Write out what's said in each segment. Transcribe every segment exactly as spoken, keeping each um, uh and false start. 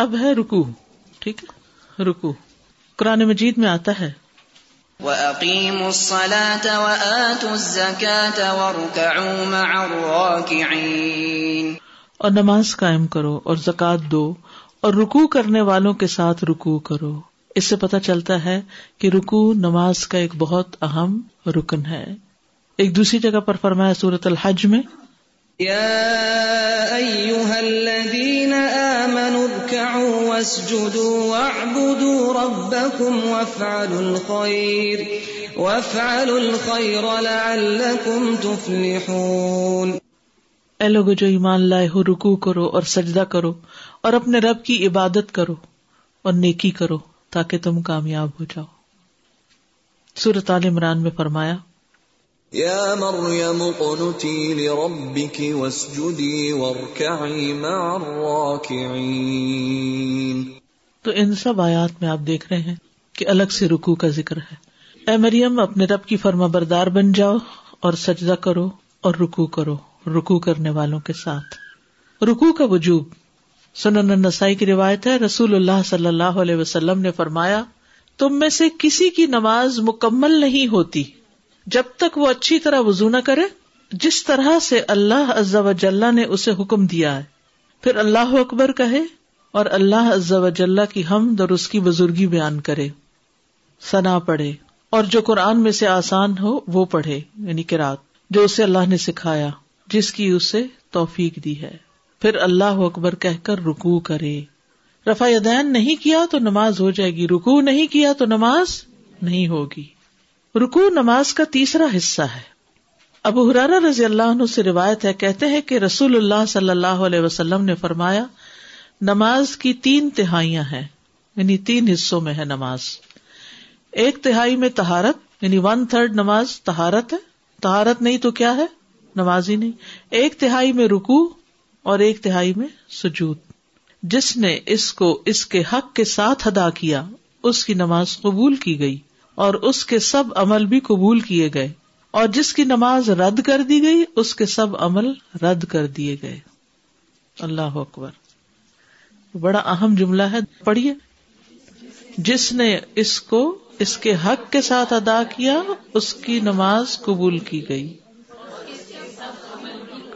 اب ہے رکوع. ٹھیک ہے رکوع قرآن مجید میں آتا ہے وَأَقِيمُوا الصَّلَاةَ وَآتُوا الزَّكَاةَ وَارْكَعُوا مَعَ الرَّاكِعِينَ، اور نماز قائم کرو اور زکات دو اور رکوع کرنے والوں کے ساتھ رکوع کرو. اس سے پتہ چلتا ہے کہ رکوع نماز کا ایک بہت اہم رکن ہے. ایک دوسری جگہ پر فرمایا سورۃ الحج میں يَا أَيُّهَا الَّذِينَ آمَنُوا ارْكَعُوا وَاسْجُدُوا وَاعْبُدُوا رَبَّكُمْ وَافْعَلُوا الْخَيْرَ وَافْعَلُوا الْخَيْرَ لَعَلَّكُمْ تُفْلِحُونَ. اے لوگو جو ایمان لائے ہو رکوع کرو اور سجدہ کرو اور اپنے رب کی عبادت کرو اور نیکی کرو تاکہ تم کامیاب ہو جاؤ. سورۃ آل عمران میں فرمایا يَا مَرْيَمُ اقْنُتِي لِرَبِّكِ وَاسْجُدِي وَارْكَعِي مَعَ الرَّاكِعِينَ. تو ان سب آیات میں آپ دیکھ رہے ہیں کہ الگ سے رکوع کا ذکر ہے. اے مریم اپنے رب کی فرما بردار بن جاؤ اور سجدہ کرو اور رکوع کرو رکوع کرنے والوں کے ساتھ. رکوع کا وجوب، سنن النسائی کی روایت ہے، رسول اللہ صلی اللہ علیہ وسلم نے فرمایا تم میں سے کسی کی نماز مکمل نہیں ہوتی جب تک وہ اچھی طرح وضو نہ کرے جس طرح سے اللہ عز و جل نے اسے حکم دیا ہے، پھر اللہ اکبر کہے اور اللہ عز و جل کی حمد اور اس کی بزرگی بیان کرے، ثنا پڑھے اور جو قرآن میں سے آسان ہو وہ پڑھے یعنی قرات جو اسے اللہ نے سکھایا جس کی اسے توفیق دی ہے، پھر اللہ اکبر کہہ کر رکوع کرے. رفع یدین نہیں کیا تو نماز ہو جائے گی، رکوع نہیں کیا تو نماز نہیں ہوگی. رکوع نماز کا تیسرا حصہ ہے. ابو ہریرہ رضی اللہ عنہ سے روایت ہے، کہتے ہیں کہ رسول اللہ صلی اللہ علیہ وسلم نے فرمایا نماز کی تین تہائیاں ہیں یعنی تین حصوں میں ہے نماز. ایک تہائی میں طہارت یعنی ون تھرڈ نماز طہارت ہے، طہارت نہیں تو کیا ہے نماز ہی نہیں. ایک تہائی میں رکوع اور ایک تہائی میں سجود. جس نے اس کو اس کے حق کے ساتھ ادا کیا اس کی نماز قبول کی گئی اور اس کے سب عمل بھی قبول کیے گئے، اور جس کی نماز رد کر دی گئی اس کے سب عمل رد کر دیے گئے. اللہ اکبر، بڑا اہم جملہ ہے، پڑھیے. جس نے اس کو اس کے حق کے ساتھ ادا کیا اس کی نماز قبول کی گئی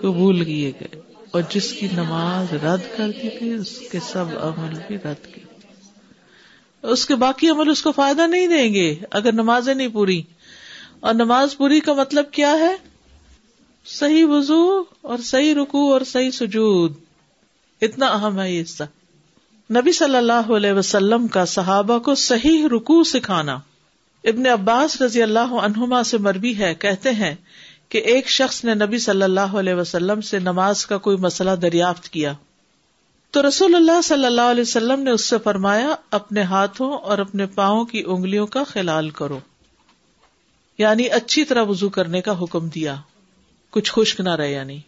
قبول کیے گئے اور جس کی نماز رد کر دی گئی اس کے سب عمل بھی رد کیے. اس کے باقی عمل اس کو فائدہ نہیں دیں گے اگر نمازیں نہیں پوری، اور نماز پوری کا مطلب کیا ہے؟ صحیح وضو اور صحیح رکوع اور صحیح سجود. اتنا اہم ہے یہ حصہ. نبی صلی اللہ علیہ وسلم کا صحابہ کو صحیح رکوع سکھانا. ابن عباس رضی اللہ عنہما سے مروی ہے، کہتے ہیں کہ ایک شخص نے نبی صلی اللہ علیہ وسلم سے نماز کا کوئی مسئلہ دریافت کیا تو رسول اللہ صلی اللہ علیہ وسلم نے اس سے فرمایا اپنے ہاتھوں اور اپنے پاؤں کی انگلیوں کا خلال کرو، یعنی اچھی طرح وضو کرنے کا حکم دیا، کچھ خشک نہ رہے. یعنی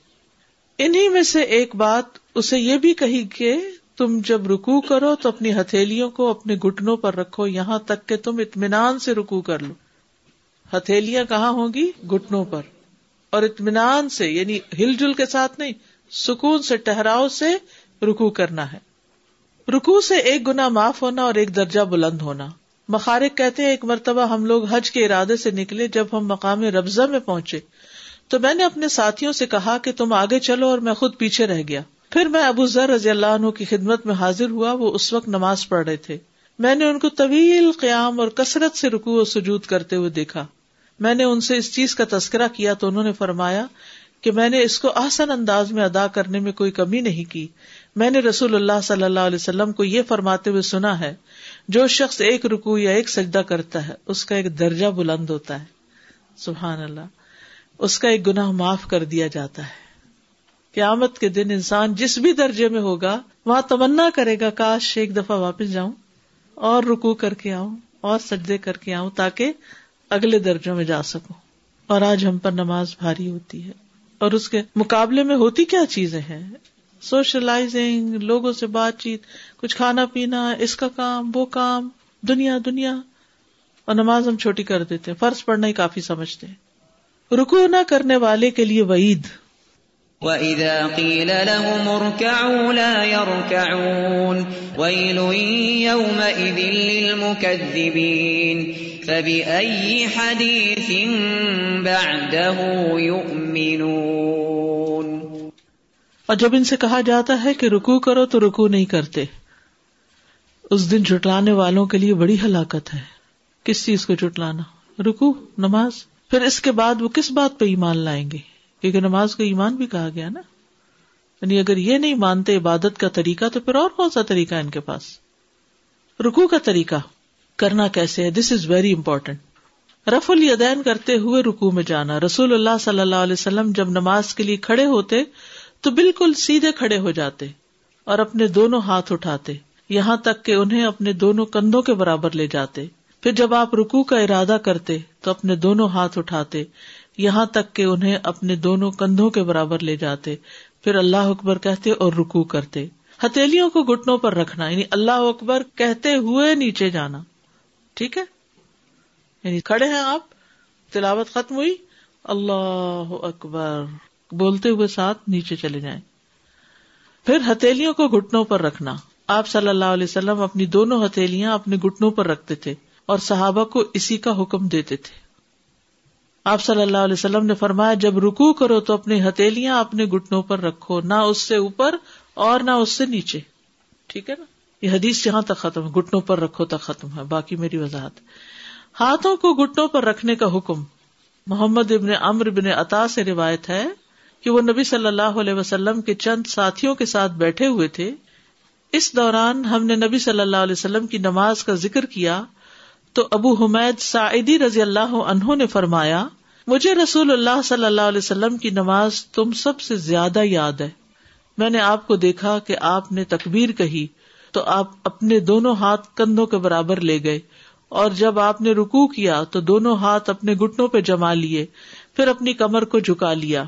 انہی میں سے ایک بات اسے یہ بھی کہی کہ تم جب رکوع کرو تو اپنی ہتھیلیوں کو اپنے گھٹنوں پر رکھو یہاں تک کہ تم اطمینان سے رکوع کر لو. ہتھیلیاں کہاں ہوں گی؟ گھٹنوں پر، اور اطمینان سے یعنی ہل جل کے ساتھ نہیں، سکون سے، ٹھہراؤ سے رکوع کرنا ہے. رکوع سے ایک گناہ معاف ہونا اور ایک درجہ بلند ہونا. مخارق کہتے ہیں ایک مرتبہ ہم لوگ حج کے ارادے سے نکلے، جب ہم مقام ربضہ میں پہنچے تو میں نے اپنے ساتھیوں سے کہا کہ تم آگے چلو اور میں خود پیچھے رہ گیا. پھر میں ابو ذر رضی اللہ عنہ کی خدمت میں حاضر ہوا، وہ اس وقت نماز پڑھ رہے تھے. میں نے ان کو طویل قیام اور کثرت سے رکوع و سجود کرتے ہوئے دیکھا. میں نے ان سے اس چیز کا تذکرہ کیا تو انہوں نے فرمایا کہ میں نے اس کو احسن انداز میں ادا کرنے میں کوئی کمی نہیں کی. میں نے رسول اللہ صلی اللہ علیہ وسلم کو یہ فرماتے ہوئے سنا ہے جو شخص ایک رکوع یا ایک سجدہ کرتا ہے اس کا ایک درجہ بلند ہوتا ہے. سبحان اللہ، اس کا ایک گناہ معاف کر دیا جاتا ہے. قیامت کے دن انسان جس بھی درجے میں ہوگا وہاں تمنا کرے گا کاش ایک دفعہ واپس جاؤں اور رکوع کر کے آؤں اور سجدے کر کے آؤں تاکہ اگلے درجوں میں جا سکوں. اور آج ہم پر نماز بھاری ہوتی ہے، اور اس کے مقابلے میں ہوتی کیا چیزیں ہیں؟ سوشلائزنگ، لوگوں سے بات چیت، کچھ کھانا پینا، اس کا کام، وہ کام، دنیا دنیا، اور نماز ہم چھوٹی کر دیتے ہیں، فرض پڑھنا ہی کافی سمجھتے ہیں. رکوع نہ کرنے والے کے لیے وعید. وَإِذَا قِيلَ لَهُمْ ارْكَعُوا لَا يَرْكَعُونَ وَيْلٌ يَوْمَئِذٍ لِلْمُكَذِّبِينَ فَبِأَيِّ حَدِيثٍ بَعْدَهُ يُؤْمِنُونَ۔ اور جب ان سے کہا جاتا ہے کہ رکوع کرو تو رکوع نہیں کرتے، اس دن جھٹلانے والوں کے لیے بڑی ہلاکت ہے۔ کس چیز کو جھٹلانا؟ رکوع، نماز۔ پھر اس کے بعد وہ کس بات پہ ایمان لائیں گے؟ کیونکہ نماز کو ایمان بھی کہا گیا نا، یعنی اگر یہ نہیں مانتے عبادت کا طریقہ تو پھر اور کون سا طریقہ ان کے پاس؟ رکوع کا طریقہ کرنا کیسے ہے؟ This is very important. رفع الیدین کرتے ہوئے رکوع میں جانا۔ رسول اللہ صلی اللہ علیہ وسلم جب نماز کے لیے کھڑے ہوتے تو بالکل سیدھے کھڑے ہو جاتے اور اپنے دونوں ہاتھ اٹھاتے، یہاں تک کہ انہیں اپنے دونوں کندھوں کے برابر لے جاتے۔ پھر جب آپ رکوع کا ارادہ کرتے تو اپنے دونوں ہاتھ اٹھاتے، یہاں تک کہ انہیں اپنے دونوں کندھوں کے برابر لے جاتے، پھر اللہ اکبر کہتے اور رکوع کرتے۔ ہتھیلیوں کو گھٹنوں پر رکھنا، یعنی اللہ اکبر کہتے ہوئے نیچے جانا، ٹھیک ہے؟ یعنی کھڑے ہیں آپ، تلاوت ختم ہوئی، اللہ اکبر بولتے ہوئے ساتھ نیچے چلے جائیں۔ پھر ہتھیلیوں کو گھٹنوں پر رکھنا۔ آپ صلی اللہ علیہ وسلم اپنی دونوں ہتھیلیاں اپنے گھٹنوں پر رکھتے تھے اور صحابہ کو اسی کا حکم دیتے تھے۔ آپ صلی اللہ علیہ وسلم نے فرمایا، جب رکوع کرو تو اپنی ہتھیلیاں اپنے گھٹنوں پر رکھو، نہ اس سے اوپر اور نہ اس سے نیچے، ٹھیک ہے نا؟ یہ حدیث یہاں تک ختم، گھٹنوں پر رکھو تک ختم ہے، باقی میری وضاحت۔ ہاتھوں کو گھٹنوں پر رکھنے کا حکم محمد ابن عمرو بن عطا سے روایت ہے کہ وہ نبی صلی اللہ علیہ وسلم کے چند ساتھیوں کے ساتھ بیٹھے ہوئے تھے، اس دوران ہم نے نبی صلی اللہ علیہ وسلم کی نماز کا ذکر کیا تو ابو حمید ساعدی رضی اللہ عنہ نے فرمایا، مجھے رسول اللہ صلی اللہ علیہ وسلم کی نماز تم سب سے زیادہ یاد ہے۔ میں نے آپ کو دیکھا کہ آپ نے تکبیر کہی تو آپ اپنے دونوں ہاتھ کندھوں کے برابر لے گئے، اور جب آپ نے رکوع کیا تو دونوں ہاتھ اپنے گھٹنوں پہ جما لیے، پھر اپنی کمر کو جھکا لیا۔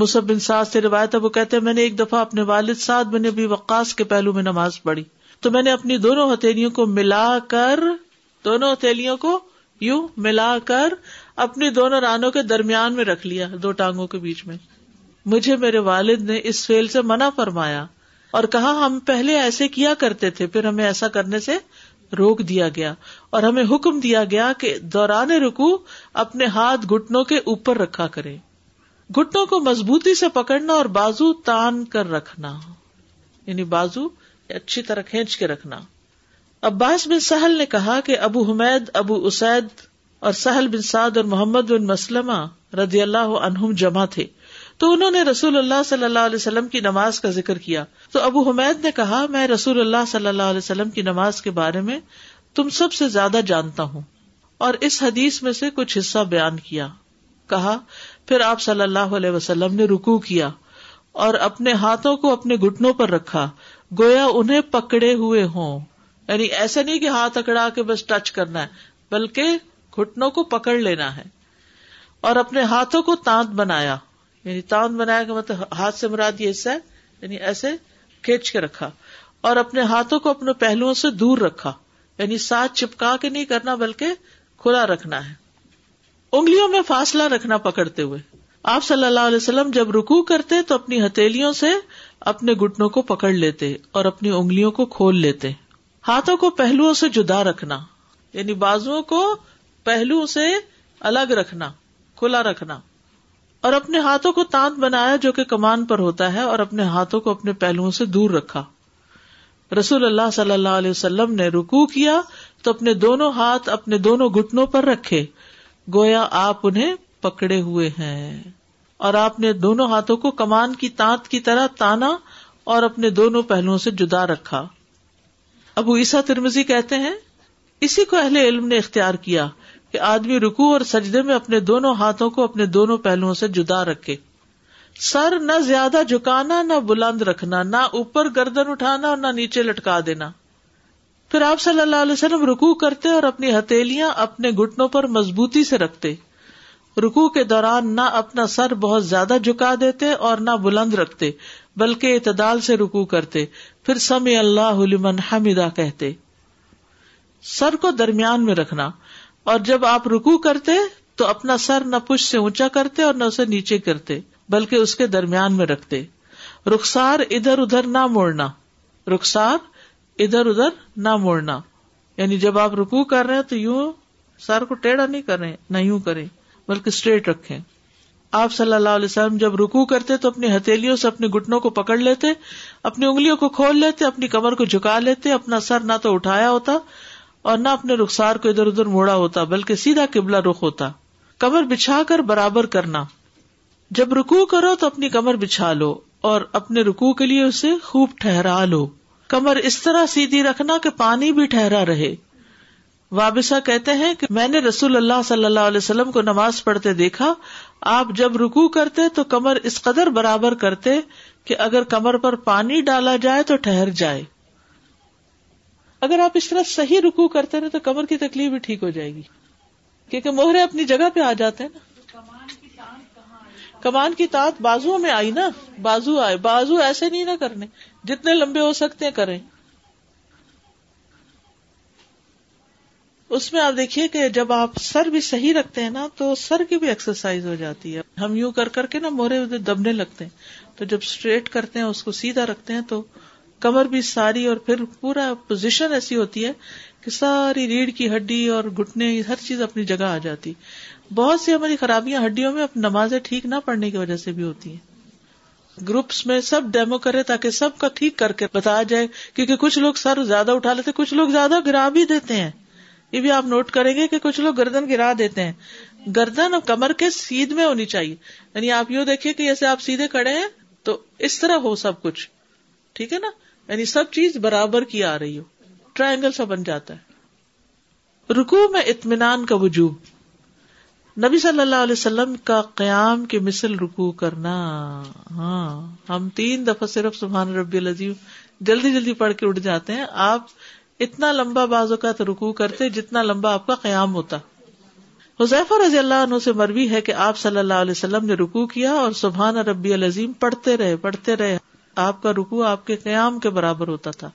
مصعب بن سعد سے روایت ہے، وہ کہتے ہیں، میں نے ایک دفعہ اپنے والد سعد بن ابی وقاص کے پہلو میں نماز پڑھی تو میں نے اپنی دونوں ہتھیلیوں کو ملا کر دونوں ہتھیلیوں کو یوں ملا کر اپنے دونوں رانوں کے درمیان میں رکھ لیا، دو ٹانگوں کے بیچ میں۔ مجھے میرے والد نے اس فعل سے منع فرمایا اور کہا، ہم پہلے ایسے کیا کرتے تھے، پھر ہمیں ایسا کرنے سے روک دیا گیا اور ہمیں حکم دیا گیا کہ دوران رکوع اپنے ہاتھ گھٹنوں کے اوپر رکھا کریں، گھٹنوں کو مضبوطی سے پکڑنا اور بازو تان کر رکھنا، یعنی بازو اچھی طرح کھینچ کے رکھنا۔ عباس بن سہل نے کہا کہ ابو حمید، ابو اسید اور سہل بن سعد اور محمد بن مسلمہ رضی اللہ عنہم جمع تھے تو انہوں نے رسول اللہ صلی اللہ علیہ وسلم کی نماز کا ذکر کیا تو ابو حمید نے کہا، میں رسول اللہ صلی اللہ علیہ وسلم کی نماز کے بارے میں تم سب سے زیادہ جانتا ہوں، اور اس حدیث میں سے کچھ حصہ بیان کیا۔ کہا، پھر آپ صلی اللہ علیہ وسلم نے رکوع کیا اور اپنے ہاتھوں کو اپنے گھٹنوں پر رکھا، گویا انہیں پکڑے ہوئے ہوں، یعنی ایسا نہیں کہ ہاتھ اکڑا کے بس ٹچ کرنا ہے، بلکہ گھٹنوں کو پکڑ لینا ہے، اور اپنے ہاتھوں کو تانت بنایا، یعنی تانت بنایا کا مطلب ہاتھ سے مراد یہ حصہ ہے، یعنی ایسے کھینچ کے رکھا، اور اپنے ہاتھوں کو اپنے پہلوؤں سے دور رکھا، یعنی ساتھ چپکا کے نہیں کرنا بلکہ کھلا رکھنا ہے۔ انگلیوں میں فاصلہ رکھنا پکڑتے ہوئے۔ آپ صلی اللہ علیہ وسلم جب رکوع کرتے تو اپنی ہتھیلیوں سے اپنے گھٹنوں کو پکڑ لیتے اور اپنی انگلیوں کو کھول لیتے۔ ہاتھوں کو پہلوؤں سے جدا رکھنا، یعنی بازوؤں کو پہلوؤں سے الگ رکھنا، کھلا رکھنا، اور اپنے ہاتھوں کو تانت بنایا جو کہ کمان پر ہوتا ہے، اور اپنے ہاتھوں کو اپنے پہلوؤں سے دور رکھا۔ رسول اللہ صلی اللہ علیہ وسلم نے رکوع کیا تو اپنے دونوں ہاتھ اپنے دونوں گھٹنوں پر رکھے، گویا آپ انہیں پکڑے ہوئے ہیں، اور آپ نے دونوں ہاتھوں کو کمان کی تانت کی طرح تانا اور اپنے دونوں پہلوؤں سے جدا رکھا۔ ابو عیسیٰ ترمذی کہتے ہیں، اسی کو اہل علم نے اختیار کیا کہ آدمی رکوع اور سجدے میں اپنے دونوں ہاتھوں کو اپنے دونوں پہلوؤں سے جدا رکھے، سر نہ زیادہ جھکانا، نہ بلند رکھنا، نہ اوپر گردن اٹھانا اور نہ نیچے لٹکا دینا۔ پھر آپ صلی اللہ علیہ وسلم رکوع کرتے اور اپنی ہتھیلیاں اپنے گھٹنوں پر مضبوطی سے رکھتے۔ رکوع کے دوران نہ اپنا سر بہت زیادہ جھکا دیتے اور نہ بلند رکھتے، بلکہ اعتدال سے رکوع کرتے، پھر سمع اللہ لمن حمدہ کہتے۔ سر کو درمیان میں رکھنا، اور جب آپ رکوع کرتے تو اپنا سر نہ پشت سے اونچا کرتے اور نہ اسے نیچے کرتے، بلکہ اس کے درمیان میں رکھتے. رخسار ادھر ادھر نہ موڑنا، رخسار ادھر ادھر نہ موڑنا، یعنی جب آپ رکوع کر رہے ہیں تو یوں سر کو ٹیڑھا نہیں کریں، نہ یوں کریں بلکہ اسٹریٹ رکھیں. آپ صلی اللہ علیہ وسلم جب رکوع کرتے تو اپنی ہتھیلیوں سے اپنے گھٹنوں کو پکڑ لیتے، اپنی انگلیوں کو کھول لیتے، اپنی کمر کو جھکا لیتے، اپنا سر نہ تو اٹھایا ہوتا اور نہ اپنے رخسار کو ادھر ادھر موڑا ہوتا بلکہ سیدھا قبلہ رخ ہوتا. کمر بچھا کر برابر کرنا، جب رکوع کرو تو اپنی کمر بچھا لو اور اپنے رکوع کے لیے اسے خوب ٹھہرا لو. کمر اس طرح سیدھی رکھنا کہ پانی بھی ٹھہرا رہے. وابسہ کہتے ہیں کہ میں نے رسول اللہ صلی اللہ علیہ وسلم کو نماز پڑھتے دیکھا، آپ جب رکوع کرتے تو کمر اس قدر برابر کرتے کہ اگر کمر پر پانی ڈالا جائے تو ٹھہر جائے. اگر آپ اس طرح صحیح رکوع کرتے رہے تو کمر کی تکلیف بھی ٹھیک ہو جائے گی، کیونکہ مہرے اپنی جگہ پہ آ جاتے ہیں نا. کمان کی تات بازو میں آئی نا، بازو آئے، بازو ایسے نہیں نہ کرنے، جتنے لمبے ہو سکتے ہیں کریں. اس میں آپ دیکھیے کہ جب آپ سر بھی صحیح رکھتے ہیں نا تو سر کی بھی ایکسرسائز ہو جاتی ہے. ہم یوں کر کر کے نا مہرے دبنے لگتے ہیں، تو جب اسٹریٹ کرتے ہیں، اس کو سیدھا رکھتے ہیں تو کمر بھی ساری، اور پھر پورا پوزیشن ایسی ہوتی ہے کہ ساری ریڑھ کی ہڈی اور گھٹنے ہر چیز اپنی جگہ آ جاتی. بہت سی ہماری خرابیاں ہڈیوں میں نمازیں ٹھیک نہ پڑھنے کی وجہ سے بھی ہوتی ہیں. گروپس میں سب ڈیمو کرے تاکہ سب کا ٹھیک کر کے بتایا جائے، کیونکہ کچھ لوگ سر زیادہ اٹھا لیتے، کچھ لوگ زیادہ گرا بھی دیتے ہیں. یہ بھی آپ نوٹ کریں گے کہ کچھ لوگ گردن گرا دیتے ہیں. گردن اور کمر کے سیدھ میں ہونی چاہیے، یعنی آپ یوں دیکھیں کہ جیسے آپ سیدھے کھڑے ہیں تو اس طرح ہو سب کچھ، ٹھیک ہے نا، یعنی سب چیز برابر کی آ رہی ہو، ٹرائنگل سا بن جاتا ہے. رکوع میں اطمینان کا وجوب، نبی صلی اللہ علیہ وسلم کا قیام کے مثل رکوع کرنا. ہاں، ہم تین دفعہ صرف سبحان ربی العظیم جلدی جلدی پڑھ کے اٹھ جاتے ہیں. آپ اتنا لمبا بعض اوقات رکوع کرتے جتنا لمبا آپ کا قیام ہوتا. حذیفہ رضی اللہ عنہ سے مروی ہے کہ آپ صلی اللہ علیہ وسلم نے رکوع کیا اور سبحان ربی العظیم پڑھتے رہے پڑھتے رہے آپ کا رکوع آپ کے قیام کے برابر ہوتا تھا.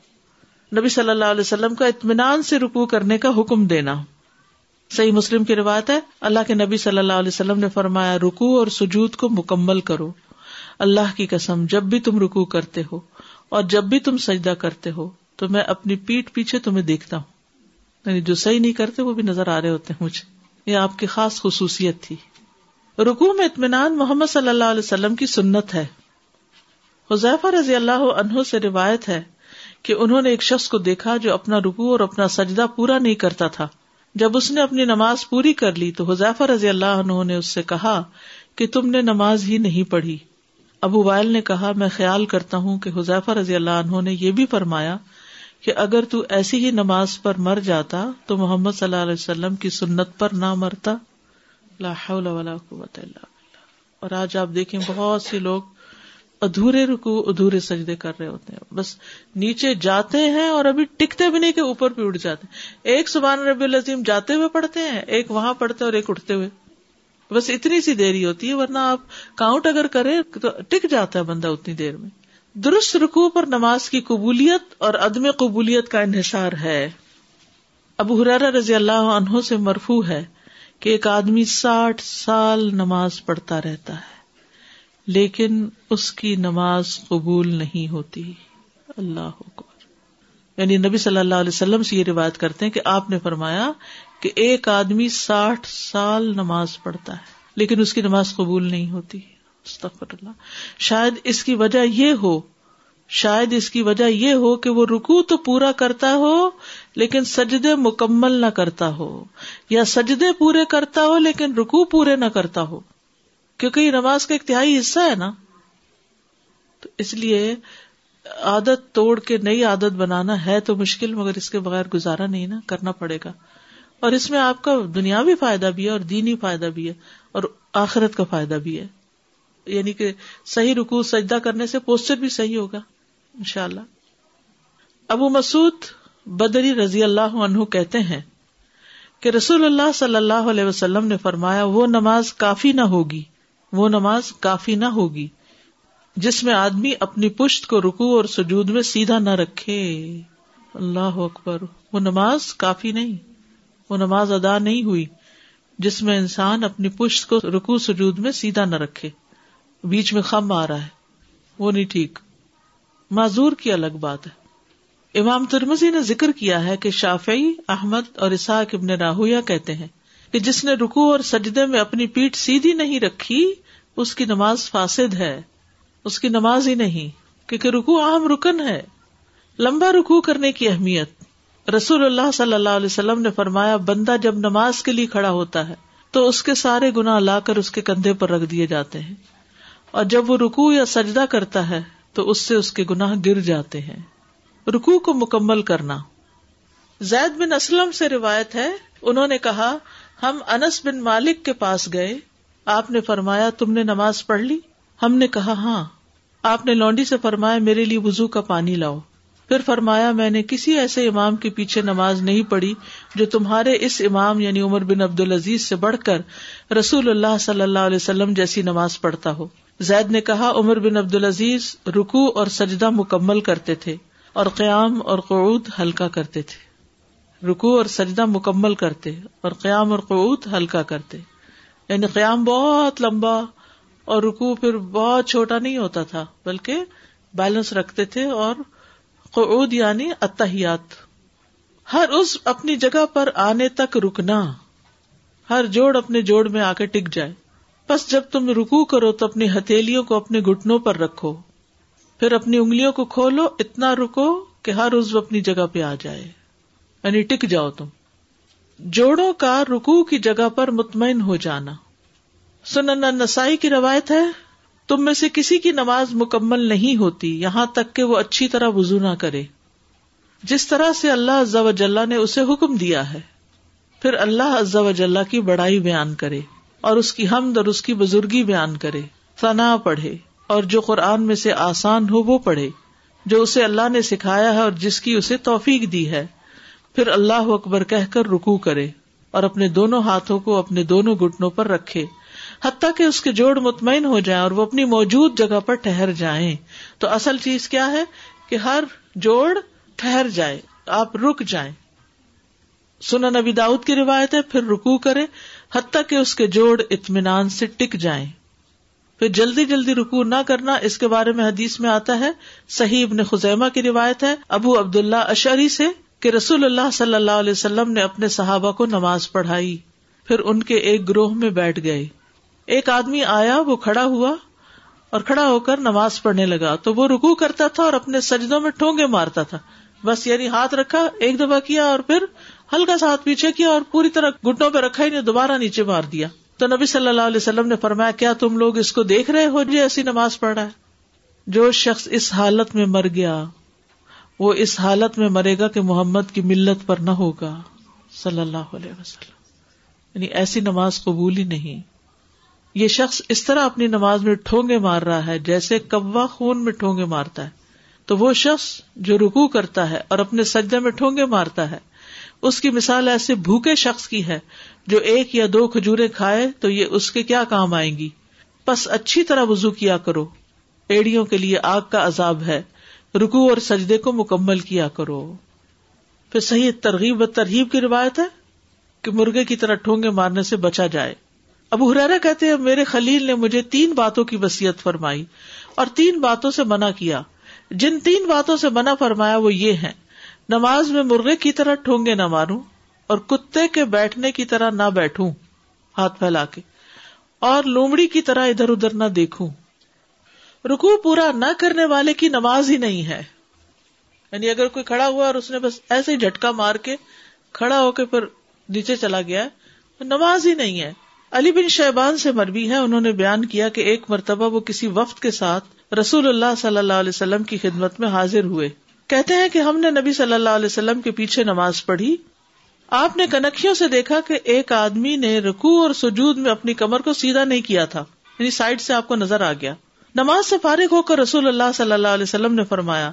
نبی صلی اللہ علیہ وسلم کا اطمینان سے رکوع کرنے کا حکم دینا. صحیح مسلم کی روایت ہے، اللہ کے نبی صلی اللہ علیہ وسلم نے فرمایا، رکوع اور سجود کو مکمل کرو. اللہ کی قسم، جب بھی تم رکوع کرتے ہو اور جب بھی تم سجدہ کرتے ہو تو میں اپنی پیٹ پیچھے تمہیں دیکھتا ہوں، یعنی جو صحیح نہیں کرتے وہ بھی نظر آ رہے ہوتے ہیں مجھے. یہ آپ کی خاص خصوصیت تھی. رکوع میں اطمینان محمد صلی اللہ علیہ وسلم کی سنت ہے. حذیفہ رضی اللہ عنہ سے روایت ہے کہ انہوں نے ایک شخص کو دیکھا جو اپنا رکوع اور اپنا سجدہ پورا نہیں کرتا تھا. جب اس نے اپنی نماز پوری کر لی تو حذیفہ رضی اللہ عنہ نے اس سے کہا کہ تم نے نماز ہی نہیں پڑھی. ابو وائل نے کہا، میں خیال کرتا ہوں کہ حذیفہ رضی اللہ عنہ نے یہ بھی فرمایا کہ اگر تو ایسی ہی نماز پر مر جاتا تو محمد صلی اللہ علیہ وسلم کی سنت پر نہ مرتا. لا حول ولا قوت الا باللہ. اور آج آپ دیکھیں بہت سے لوگ ادھورے رکوع ادھورے سجدے کر رہے ہوتے ہیں، بس نیچے جاتے ہیں اور ابھی ٹکتے بھی نہیں کہ اوپر پہ اٹھ جاتے ہیں. ایک سبحان ربی العظیم جاتے ہوئے پڑھتے ہیں، ایک وہاں پڑھتے اور ایک اٹھتے ہوئے، بس اتنی سی دیری ہوتی ہے، ورنہ آپ کاؤنٹ اگر کریں تو ٹک جاتا ہے بندہ اتنی دیر میں. درست رکوع پر نماز کی قبولیت اور عدم قبولیت کا انحصار ہے. ابو ہریرہ رضی اللہ عنہ سے مرفوع ہے کہ ایک آدمی ساٹھ سال نماز پڑھتا رہتا ہے لیکن اس کی نماز قبول نہیں ہوتی. اللہ اکبر. یعنی نبی صلی اللہ علیہ وسلم سے یہ روایت کرتے ہیں کہ آپ نے فرمایا کہ ایک آدمی ساٹھ سال نماز پڑھتا ہے لیکن اس کی نماز قبول نہیں ہوتی. استغفر اللہ. شاید اس کی وجہ یہ ہو شاید اس کی وجہ یہ ہو کہ وہ رکوع تو پورا کرتا ہو لیکن سجدے مکمل نہ کرتا ہو، یا سجدے پورے کرتا ہو لیکن رکوع پورے نہ کرتا ہو، کیونکہ یہ نماز کا ایک تہائی حصہ ہے نا. تو اس لیے عادت توڑ کے نئی عادت بنانا ہے تو مشکل، مگر اس کے بغیر گزارا نہیں نا، کرنا پڑے گا. اور اس میں آپ کا دنیاوی فائدہ بھی ہے اور دینی فائدہ بھی ہے اور آخرت کا فائدہ بھی ہے. یعنی کہ صحیح رکوع سجدہ کرنے سے پوسچر بھی صحیح ہوگا انشاءاللہ. ابو مسعود بدری رضی اللہ عنہ کہتے ہیں کہ رسول اللہ صلی اللہ علیہ وسلم نے فرمایا، وہ نماز کافی نہ ہوگی وہ نماز کافی نہ ہوگی جس میں آدمی اپنی پشت کو رکوع اور سجود میں سیدھا نہ رکھے. اللہ اکبر. وہ نماز کافی نہیں، وہ نماز ادا نہیں ہوئی جس میں انسان اپنی پشت کو رکوع سجود میں سیدھا نہ رکھے. بیچ میں خم آ رہا ہے وہ نہیں ٹھیک، معذور کی الگ بات ہے۔ امام ترمذی نے ذکر کیا ہے کہ شافعی، احمد اور اسحاق ابن راہویہ کہتے ہیں کہ جس نے رکوع اور سجدے میں اپنی پیٹھ سیدھی نہیں رکھی اس کی نماز فاسد ہے، اس کی نماز ہی نہیں، کیونکہ رکوع اہم رکن ہے۔ لمبا رکوع کرنے کی اہمیت، رسول اللہ صلی اللہ علیہ وسلم نے فرمایا بندہ جب نماز کے لیے کھڑا ہوتا ہے تو اس کے سارے گناہ لا کر اس کے کندھے پر رکھ دیے جاتے ہیں، اور جب وہ رکوع یا سجدہ کرتا ہے تو اس سے اس کے گناہ گر جاتے ہیں۔ رکوع کو مکمل کرنا۔ زید بن اسلم سے روایت ہے، انہوں نے کہا ہم انس بن مالک کے پاس گئے، آپ نے فرمایا تم نے نماز پڑھ لی؟ ہم نے کہا ہاں۔ آپ نے لونڈی سے فرمایا میرے لیے وضو کا پانی لاؤ، پھر فرمایا میں نے کسی ایسے امام کے پیچھے نماز نہیں پڑھی جو تمہارے اس امام یعنی عمر بن عبد العزیز سے بڑھ کر رسول اللہ صلی اللہ علیہ وسلم جیسی نماز پڑھتا ہو۔ زید نے کہا عمر بن عبد العزیز رکوع اور سجدہ مکمل کرتے تھے اور قیام اور قعود ہلکا کرتے تھے، رکوع اور سجدہ مکمل کرتے اور قیام اور قعود ہلکا کرتے، یعنی قیام بہت لمبا اور رکوع پھر بہت چھوٹا نہیں ہوتا تھا بلکہ بیلنس رکھتے تھے، اور قعود یعنی اتحیات، ہر عضو اپنی جگہ پر آنے تک رکنا، ہر جوڑ اپنے جوڑ میں آ کے ٹک جائے۔ بس جب تم رکوع کرو تو اپنی ہتھیلیوں کو اپنے گھٹنوں پر رکھو، پھر اپنی انگلیوں کو کھولو، اتنا رکو کہ ہر عضو اپنی جگہ پہ آ جائے، یعنی ٹک جاؤ تم۔ جوڑوں کا رکوع کی جگہ پر مطمئن ہو جانا۔ سنن النسائی کی روایت ہے تم میں سے کسی کی نماز مکمل نہیں ہوتی یہاں تک کہ وہ اچھی طرح وضو نہ کرے جس طرح سے اللہ عز و جل نے اسے حکم دیا ہے، پھر اللہ عز و جل کی بڑائی بیان کرے اور اس کی حمد اور اس کی بزرگی بیان کرے، ثنا پڑھے اور جو قرآن میں سے آسان ہو وہ پڑھے جو اسے اللہ نے سکھایا ہے اور جس کی اسے توفیق دی ہے، پھر اللہ اکبر کہہ کر رکوع کرے اور اپنے دونوں ہاتھوں کو اپنے دونوں گھٹنوں پر رکھے حتیٰ کہ اس کے جوڑ مطمئن ہو جائیں اور وہ اپنی موجود جگہ پر ٹھہر جائیں۔ تو اصل چیز کیا ہے کہ ہر جوڑ ٹھہر جائے، آپ رک جائیں۔ سنن نبی داؤد کی روایت ہے پھر رکوع کرے حتیٰ کہ اس کے جوڑ اطمینان سے ٹک جائیں، پھر جلدی جلدی رکوع نہ کرنا۔ اس کے بارے میں حدیث میں آتا ہے، صحیح ابن خزیمہ کی روایت ہے ابو عبداللہ اشعری سے کہ رسول اللہ صلی اللہ علیہ وسلم نے اپنے صحابہ کو نماز پڑھائی، پھر ان کے ایک گروہ میں بیٹھ گئے، ایک آدمی آیا، وہ کھڑا ہوا اور کھڑا ہو کر نماز پڑھنے لگا، تو وہ رکوع کرتا تھا اور اپنے سجدوں میں ٹھونگے مارتا تھا، بس یعنی ہاتھ رکھا ایک دفعہ کیا اور پھر ہلکا سا ہاتھ پیچھے کیا اور پوری طرح گھٹنوں پہ رکھا ہی نہیں، دوبارہ نیچے مار دیا۔ تو نبی صلی اللہ علیہ وسلم نے فرمایا کیا تم لوگ اس کو دیکھ رہے ہو جو ایسی نماز پڑھ رہا ہے؟ جو شخص اس حالت میں مر گیا وہ اس حالت میں مرے گا کہ محمد کی ملت پر نہ ہوگا صلی اللہ علیہ وسلم، یعنی ایسی نماز قبول ہی نہیں۔ یہ شخص اس طرح اپنی نماز میں ٹھونگے مار رہا ہے جیسے کوا خون میں ٹھونگے مارتا ہے، تو وہ شخص جو رکوع کرتا ہے اور اپنے سجدے میں ٹھونگے مارتا ہے اس کی مثال ایسے بھوکے شخص کی ہے جو ایک یا دو کھجوریں کھائے تو یہ اس کے کیا کام آئیں گی۔ بس اچھی طرح وضو کیا کرو، ایڑیوں کے لیے آگ کا عذاب ہے، رکوع اور سجدے کو مکمل کیا کرو۔ پھر صحیح ترغیب و ترہیب کی روایت ہے کہ مرغے کی طرح ٹھونگے مارنے سے بچا جائے۔ ابو ہریرہ کہتے ہیں میرے خلیل نے مجھے تین باتوں کی وصیت فرمائی اور تین باتوں سے منع کیا۔ جن تین باتوں سے منع فرمایا وہ یہ ہیں، نماز میں مرغے کی طرح ٹھونگے نہ ماروں اور کتے کے بیٹھنے کی طرح نہ بیٹھوں ہاتھ پھیلا کے، اور لومڑی کی طرح ادھر ادھر نہ دیکھوں۔ رکوع پورا نہ کرنے والے کی نماز ہی نہیں ہے، یعنی اگر کوئی کھڑا ہوا اور اس نے بس ایسے ہی جھٹکا مار کے کھڑا ہو کے پھر نیچے چلا گیا تو نماز ہی نہیں ہے۔ علی بن شیبان سے مروی ہے، انہوں نے بیان کیا کہ ایک مرتبہ وہ کسی وفد کے ساتھ رسول اللہ صلی اللہ علیہ وسلم کی خدمت میں حاضر ہوئے، کہتے ہیں کہ ہم نے نبی صلی اللہ علیہ وسلم کے پیچھے نماز پڑھی، آپ نے کنکھیوں سے دیکھا کہ ایک آدمی نے رکوع اور سجود میں اپنی کمر کو سیدھا نہیں کیا تھا، یعنی سائڈ سے آپ کو نظر آ گیا۔ نماز سے فارغ ہو کر رسول اللہ صلی اللہ علیہ وسلم نے فرمایا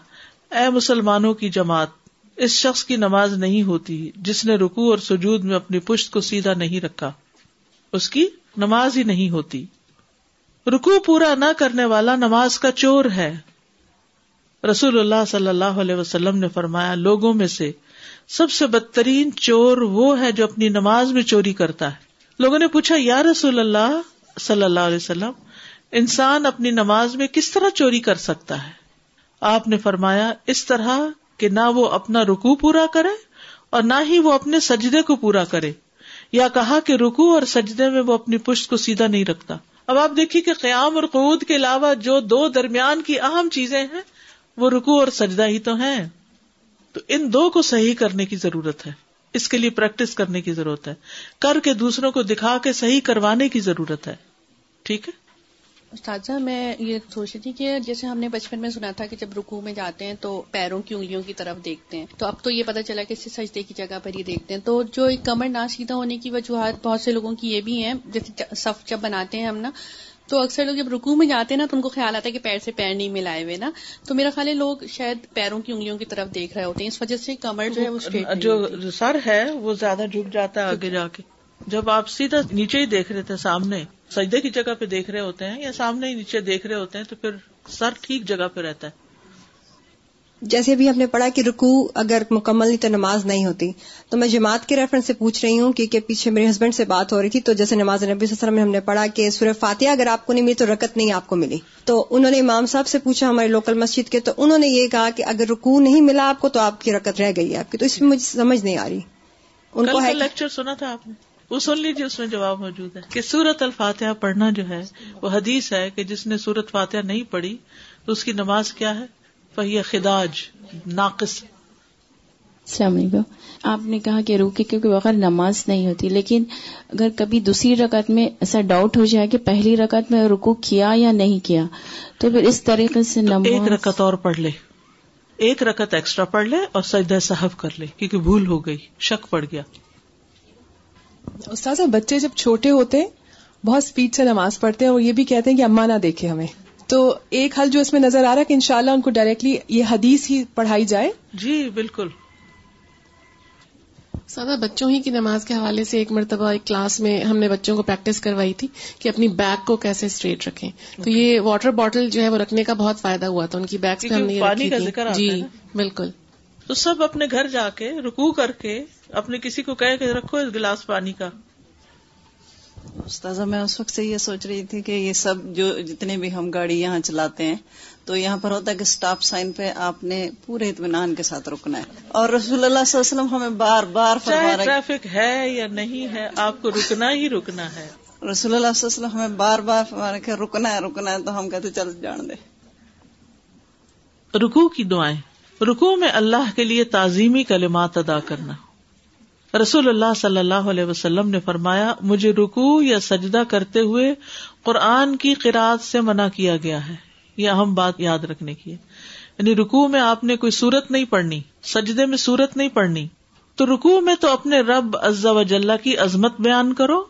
اے مسلمانوں کی جماعت، اس شخص کی نماز نہیں ہوتی جس نے رکوع اور سجود میں اپنی پشت کو سیدھا نہیں رکھا، اس کی نماز ہی نہیں ہوتی۔ رکوع پورا نہ کرنے والا نماز کا چور ہے۔ رسول اللہ صلی اللہ علیہ وسلم نے فرمایا لوگوں میں سے سب سے بدترین چور وہ ہے جو اپنی نماز میں چوری کرتا ہے۔ لوگوں نے پوچھا یا رسول اللہ صلی اللہ علیہ وسلم، انسان اپنی نماز میں کس طرح چوری کر سکتا ہے؟ آپ نے فرمایا اس طرح کہ نہ وہ اپنا رکوع پورا کرے اور نہ ہی وہ اپنے سجدے کو پورا کرے، یا کہا کہ رکوع اور سجدے میں وہ اپنی پشت کو سیدھا نہیں رکھتا۔ اب آپ دیکھیے کہ قیام اور قعود کے علاوہ جو دو درمیان کی اہم چیزیں ہیں وہ رکوع اور سجدہ ہی تو ہیں، تو ان دو کو صحیح کرنے کی ضرورت ہے، اس کے لیے پریکٹس کرنے کی ضرورت ہے، کر کے دوسروں کو دکھا کے صحیح کروانے کی ضرورت ہے۔ ٹھیک ہے استاذہ، میں یہ سوچ رہی تھی کہ جیسے ہم نے بچپن میں سنا تھا کہ جب رکوع میں جاتے ہیں تو پیروں کی انگلیوں کی طرف دیکھتے ہیں، تو اب تو یہ پتہ چلا کہ اسے سجدے کی جگہ پر ہی دیکھتے ہیں، تو جو کمر نہ سیدھا ہونے کی وجوہات بہت سے لوگوں کی یہ بھی ہیں، جیسے صف جب بناتے ہیں ہم نا، تو اکثر لوگ جب رکوع میں جاتے ہیں نا تو ان کو خیال آتا ہے کہ پیر سے پیر نہیں ملائے ہوئے نا، تو میرا خیال ہے لوگ شاید پیروں کی انگلیوں کی طرف دیکھ رہے ہوتے ہیں، اس وجہ سے کمر جو ہے وہ اسٹریٹ، جو سر ہے وہ زیادہ جھک جاتا ہے آگے جا کے۔ جب آپ سیدھا نیچے ہی دیکھ رہے تھے، سامنے سجدے کی جگہ پہ دیکھ رہے ہوتے ہیں یا سامنے ہی نیچے دیکھ رہے ہوتے ہیں، تو پھر سر ٹھیک جگہ پہ رہتا ہے۔ جیسے ابھی ہم نے پڑھا کہ رکوع اگر مکمل نہیں تو نماز نہیں ہوتی، تو میں جماعت کے ریفرنس سے پوچھ رہی ہوں کیونکہ پیچھے میرے ہسبینڈ سے بات ہو رہی تھی، تو جیسے نماز نبی صلی اللہ علیہ وسلم میں ہم نے پڑھا کہ سورہ فاتحہ اگر آپ کو نہیں ملی تو رکعت نہیں آپ کو ملی، تو انہوں نے امام صاحب سے پوچھا ہمارے لوکل مسجد کے، تو انہوں نے یہ کہا کہ اگر رکوع نہیں ملا آپ کو تو آپ کی رکعت رہ گئی ہے آپ کی، تو اس میں مجھے سمجھ نہیں آ رہی۔ ان کو لیکچر سنا تھا آپ نے، وہ سن لیجیے، اس میں جواب موجود ہے کہ سورت الفاتحہ پڑھنا جو ہے وہ حدیث ہے کہ جس نے سورت فاتحہ نہیں پڑھی تو اس کی نماز کیا ہے، فہی خداج، ناقص۔ السلام علیکم، آپ نے کہا کہ روکے کیونکہ بغیر نماز نہیں ہوتی، لیکن اگر کبھی دوسری رکعت میں ایسا ڈاؤٹ ہو جائے کہ پہلی رکعت میں رکوع کیا یا نہیں کیا، تو پھر اس طریقے سے نماز ایک رکعت اور پڑھ لے، ایک رکعت ایکسٹرا پڑھ لے اور سجدہ سہو کر لے، کیونکہ بھول ہو گئی، شک پڑ گیا۔ استاذہ بچے جب چھوٹے ہوتے ہیں بہت سپیڈ سے نماز پڑھتے ہیں، وہ یہ بھی کہتے ہیں کہ اماں نہ دیکھے ہمیں، تو ایک حل جو اس میں نظر آ رہا ہے کہ انشاءاللہ ان کو ڈائریکٹلی یہ حدیث ہی پڑھائی جائے۔ جی بالکل، سادہ بچوں ہی کی نماز کے حوالے سے ایک مرتبہ ایک کلاس میں ہم نے بچوں کو پریکٹس کروائی تھی کہ اپنی بیک کو کیسے اسٹریٹ رکھیں، تو یہ واٹر باٹل جو ہے وہ رکھنے کا بہت فائدہ ہوا تھا ان کی بیک پہ، ہم نے پانی کا ذکر آتا ہے نا؟ جی بالکل، تو سب اپنے گھر جا کے رکوع کر کے اپنے کسی کو کہہ کے رکھو اس گلاس پانی کا۔ استاذہ میں اس وقت سے یہ سوچ رہی تھی کہ یہ سب جو جتنے بھی ہم گاڑی یہاں چلاتے ہیں تو یہاں پر ہوتا ہے کہ سٹاپ سائن پہ آپ نے پورے اطمینان کے ساتھ رکنا ہے، اور رسول اللہ صلی اللہ علیہ وسلم ہمیں بار بار فرما رہے ہیں، ٹریفک ہے یا نہیں ہے آپ کو رکنا ہی رکنا ہے، رسول اللہ صلی اللہ علیہ وسلم ہمیں بار بار فرما رہے ہیں رکنا ہے رکنا ہے، تو ہم کہتے چل جان دے۔ رکوع کی دعائیں، رکوع میں اللہ کے لیے تعظیمی کلمات ادا کرنا۔ رسول اللہ صلی اللہ علیہ وسلم نے فرمایا مجھے رکوع یا سجدہ کرتے ہوئے قرآن کی قرات سے منع کیا گیا ہے، یہ اہم بات یاد رکھنے کی ہے، یعنی رکوع میں آپ نے کوئی سورت نہیں پڑھنی، سجدے میں سورت نہیں پڑھنی، تو رکوع میں تو اپنے رب عز و جل کی عظمت بیان کرو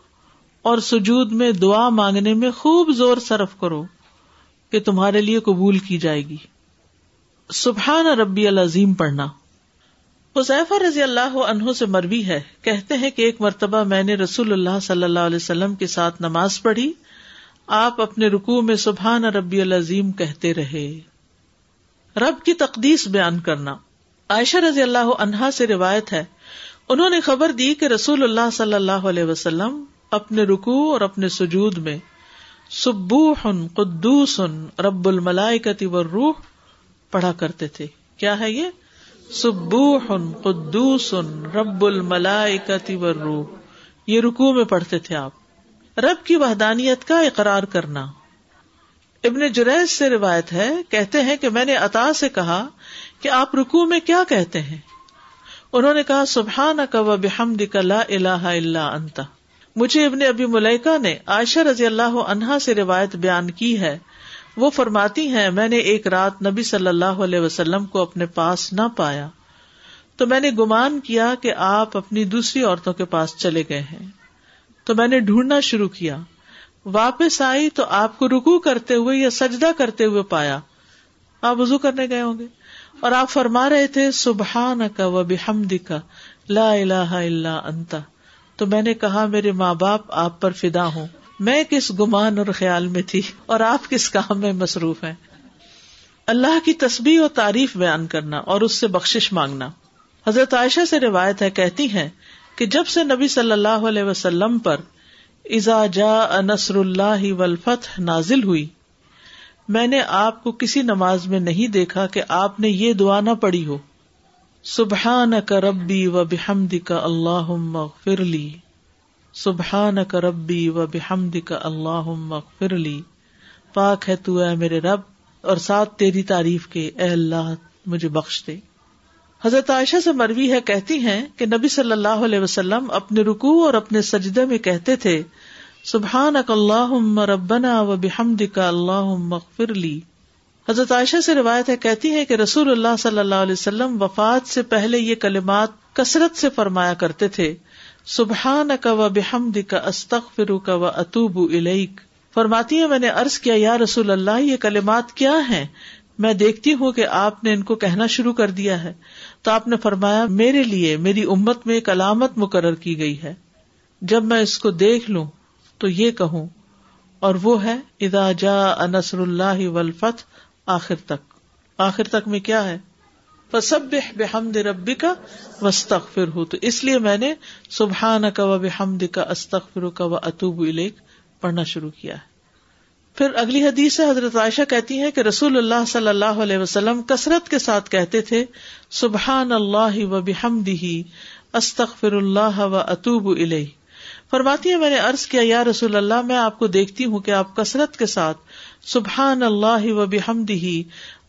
اور سجود میں دعا مانگنے میں خوب زور صرف کرو کہ تمہارے لیے قبول کی جائے گی۔ سبحان ربی العظیم پڑھنا۔ حذیفہ رضی اللہ عنہ سے مروی ہے، کہتے ہیں کہ ایک مرتبہ میں نے رسول اللہ صلی اللہ علیہ وسلم کے ساتھ نماز پڑھی، آپ اپنے رکوع میں سبحان ربی العظیم کہتے رہے۔ رب کی تقدیس بیان کرنا۔ عائشہ رضی اللہ عنہا سے روایت ہے، انہوں نے خبر دی کہ رسول اللہ صلی اللہ علیہ وسلم اپنے رکوع اور اپنے سجود میں سبوح قدوس رب الملائکۃ والروح پڑھا کرتے تھے۔ کیا ہے یہ؟ سبوح قدوس رب الملائکۃ والروح، یہ رکوع میں پڑھتے تھے آپ۔ رب کی وحدانیت کا اقرار کرنا۔ ابن جریج سے روایت ہے، کہتے ہیں کہ میں نے عطا سے کہا کہ آپ رکوع میں کیا کہتے ہیں؟ انہوں نے کہا سبحانک و بحمدک لا الہ الا انت۔ مجھے ابن ابی ملیکہ نے عائشہ رضی اللہ عنہا سے روایت بیان کی ہے، وہ فرماتی ہیں میں نے ایک رات نبی صلی اللہ علیہ وسلم کو اپنے پاس نہ پایا تو میں نے گمان کیا کہ آپ اپنی دوسری عورتوں کے پاس چلے گئے ہیں، تو میں نے ڈھونڈنا شروع کیا، واپس آئی تو آپ کو رکوع کرتے ہوئے یا سجدہ کرتے ہوئے پایا، آپ وضو کرنے گئے ہوں گے اور آپ فرما رہے تھے سبحانک و بحمدک لا الہ الا انت، تو میں نے کہا میرے ماں باپ آپ پر فدا ہوں، میں کس گمان اور خیال میں تھی اور آپ کس کام میں مصروف ہیں۔ اللہ کی تسبیح و تعریف بیان کرنا اور اس سے بخشش مانگنا۔ حضرت عائشہ سے روایت ہے، کہتی ہیں کہ جب سے نبی صلی اللہ علیہ وسلم پر اذا جاء نصر اللہ والفتح نازل ہوئی. میں نے آپ کو کسی نماز میں نہیں دیکھا کہ آپ نے یہ دعا نہ پڑھی ہو، سبحانک ربی وبحمدک اللہم اغفر لی، سبحانک ربی وبحمدک اللہم اغفر لی، پاک ہے تو اے میرے رب اور ساتھ تیری تعریف کے، اے اللہ مجھے بخش دے. حضرت عائشہ سے مروی ہے کہتی ہیں کہ نبی صلی اللہ علیہ وسلم اپنے رکوع اور اپنے سجدے میں کہتے تھے، سبحانک اللہم ربنا وبحمدک اللہم اغفر لی. حضرت عائشہ سے روایت ہے کہتی ہیں کہ رسول اللہ صلی اللہ علیہ وسلم وفات سے پہلے یہ کلمات کثرت سے فرمایا کرتے تھے، سبحانک وبحمدک استغفرک واتوب الیک. فرماتی ہیں میں نے عرض کیا یا رسول اللہ یہ کلمات کیا ہیں، میں دیکھتی ہوں کہ آپ نے ان کو کہنا شروع کر دیا ہے. تو آپ نے فرمایا میرے لیے میری امت میں ایک علامت مقرر کی گئی ہے، جب میں اس کو دیکھ لوں تو یہ کہوں، اور وہ ہے اذا جاء نصر اللہ والفتح، آخر تک. آخر تک میں کیا ہے، فسبح بحمد ربک واستغفرہ. تو اس لیے میں نے سبحانک وبحمدک استغفرک واتوب الیک پڑھنا شروع کیا ہے. پھر اگلی حدیث سے حضرت عائشہ کہتی ہیں کہ رسول اللہ صلی اللہ علیہ وسلم کثرت کے ساتھ کہتے تھے، سبحان اللہ وبحمدہ استغفر اللہ واتوب الیہ. فرماتی ہیں میں نے عرض کیا یا رسول اللہ میں آپ کو دیکھتی ہوں کہ آپ کثرت کے ساتھ سبحان اللہ وبحمدہ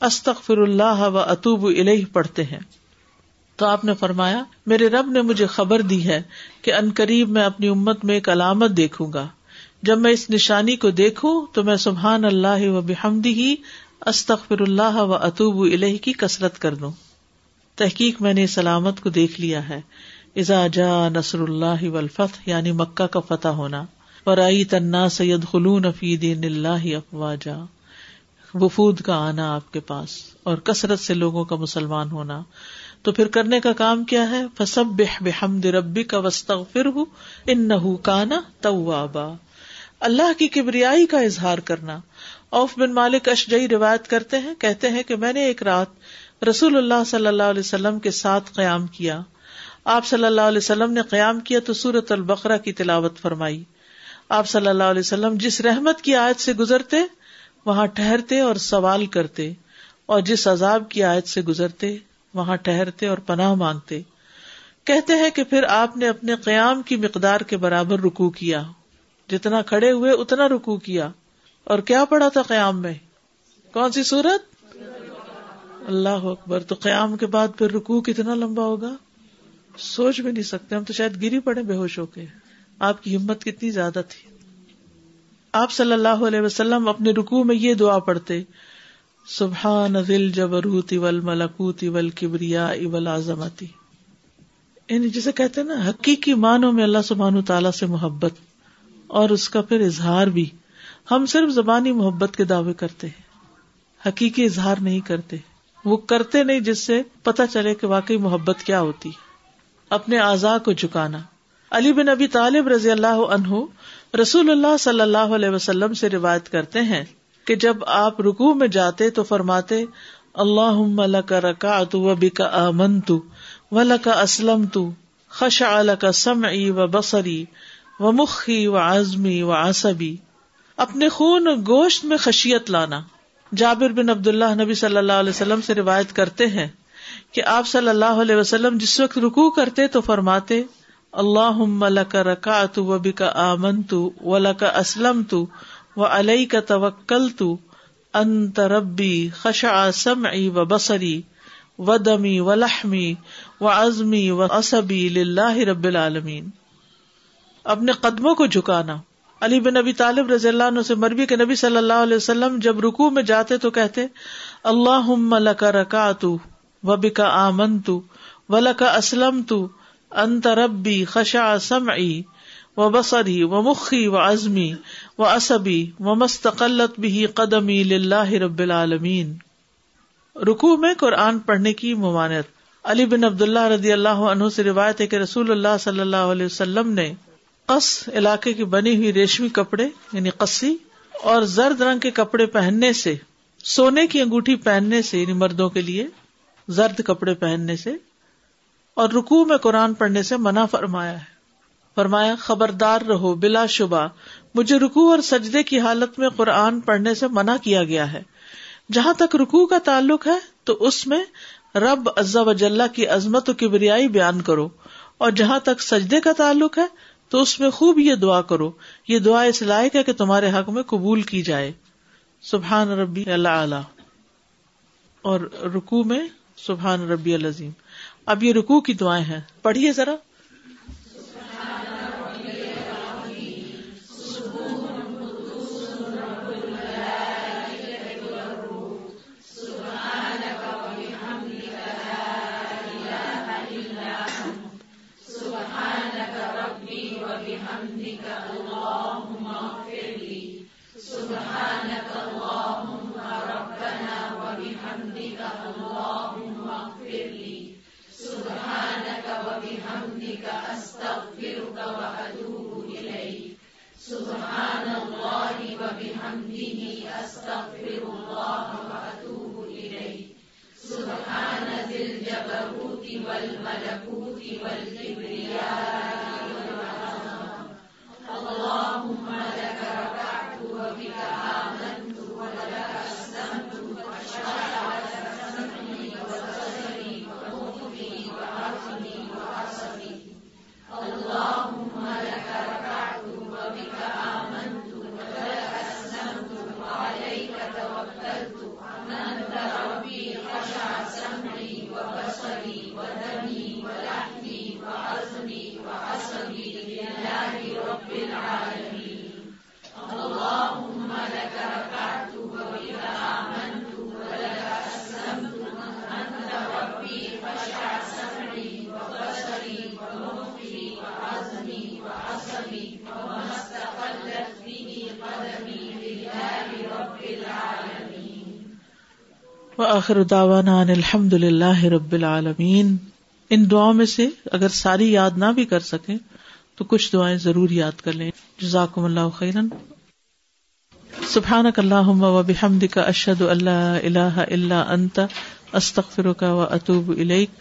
استغفر اللہ واتوب الیہ پڑھتے ہیں. تو آپ نے فرمایا میرے رب نے مجھے خبر دی ہے کہ ان قریب میں اپنی امت میں ایک علامت دیکھوں گا، جب میں اس نشانی کو دیکھوں تو میں سبحان اللہ وبحمدہ استغفر اللہ واتوب الیہ کی کثرت کر دوں. تحقیق میں نے اس علامت کو دیکھ لیا ہے، اذا جاء نصر اللہ والفتح، یعنی مکہ کا فتح ہونا، ورأیت الناس یدخلون فی دین اللہ افواجا، وفود کا آنا آپ کے پاس اور کثرت سے لوگوں کا مسلمان ہونا. تو پھر کرنے کا کام کیا ہے، فسبح بحمد ربک واستغفرہ انہ کان توابا. اللہ کی کبریائی کا اظہار کرنا. عوف بن مالک اشجعی روایت کرتے ہیں، کہتے ہیں کہ میں نے ایک رات رسول اللہ صلی اللہ علیہ وسلم کے ساتھ قیام کیا. آپ صلی اللہ علیہ وسلم نے قیام کیا تو سورۃ البقرہ کی تلاوت فرمائی. آپ صلی اللہ علیہ وسلم جس رحمت کی آیت سے گزرتے وہاں ٹھہرتے اور سوال کرتے، اور جس عذاب کی آیت سے گزرتے وہاں ٹھہرتے اور پناہ مانگتے. کہتے ہیں کہ پھر آپ نے اپنے قیام کی مقدار کے برابر رکوع کیا، جتنا کھڑے ہوئے اتنا رکوع کیا، اور کیا پڑھا تھا قیام میں، کون سی سورت، اللہ اکبر. تو قیام کے بعد پھر رکوع کتنا لمبا ہوگا، سوچ بھی نہیں سکتے، ہم تو شاید گری پڑے بے ہوش ہو کے. آپ کی ہمت کتنی زیادہ تھی. آپ صلی اللہ علیہ وسلم اپنے رکوع میں یہ دعا پڑھتے، سبحان ذی الجبروت والملکوت والکبریاء والعظمت. یعنی جسے کہتے ہیں نا حقیقی معنوں میں اللہ سبحانہ تعالیٰ سے محبت اور اس کا پھر اظہار بھی. ہم صرف زبانی محبت کے دعوے کرتے ہیں، حقیقی اظہار نہیں کرتے، وہ کرتے نہیں جس سے پتہ چلے کہ واقعی محبت کیا ہوتی. اپنے اعضاء کو جھکانا. علی بن ابی طالب رضی اللہ عنہ رسول اللہ صلی اللہ علیہ وسلم سے روایت کرتے ہیں کہ جب آپ رکوع میں جاتے تو فرماتے، اللہم لک رکعت وبک آمنت ولک اسلمت خشع لک سمعی وبصری ومخی وعظمی وعصبی. اپنے خون اور گوشت میں خشیت لانا. جابر بن عبداللہ نبی صلی اللہ علیہ وسلم سے روایت کرتے ہیں کہ آپ صلی اللہ علیہ وسلم جس وقت رکوع کرتے تو فرماتے، اللہم لک رکعت وبک آمنت ولک اسلمت وعلیک توکلت انت ربی خشع سمعی وبصری ودمی ولحمی وعظمی وعصبی للہ رب العالمین. اپنے قدموں کو جھکانا. علی بن ابی طالب رضی اللہ عنہ سے مروی کہ نبی صلی اللہ علیہ وسلم جب رکوع میں جاتے تو کہتے، اللہم لک رکعت وبک آمنت ولک اسلمت انت ربی خشع سمعی وبصری ومخی وعظمی وعصبی وما استقلت به قدمی للہ رب العالمین. رکوع میں قرآن پڑھنے کی ممانعت. علی بن عبداللہ رضی اللہ عنہ سے روایت ہے کہ رسول اللہ صلی اللہ علیہ وسلم نے قص علاقے کی بنی ہوئی ریشمی کپڑے یعنی قصی اور زرد رنگ کے کپڑے پہننے سے، سونے کی انگوٹھی پہننے سے یعنی مردوں کے لیے زرد کپڑے پہننے سے، اور رکوع میں قرآن پڑھنے سے منع فرمایا ہے. فرمایا خبردار رہو، بلا شبہ مجھے رکوع اور سجدے کی حالت میں قرآن پڑھنے سے منع کیا گیا ہے۔ جہاں تک رکوع کا تعلق ہے تو اس میں رب عز و جل کی عظمت و کبریائی بیان کرو، اور جہاں تک سجدے کا تعلق ہے تو اس میں خوب یہ دعا کرو، یہ دعا اس لائق ہے کہ تمہارے حق میں قبول کی جائے، سبحان ربی الاعلی، اور رکوع میں سبحان ربی العظیم۔ اب یہ رکوع کی دعائیں ہیں، پڑھیے ذرا۔ وآخر دعوانا ان الحمد للہ رب العالمین۔ ان دعاؤں میں سے اگر ساری یاد نہ بھی کر سکیں تو کچھ دعائیں ضرور یاد کر لیں۔ جزاکم اللہ خیراً۔ سبحانک اللہم وبحمدک، اشہد ان لا الہ الا انت، استغفرک واتوب الیک۔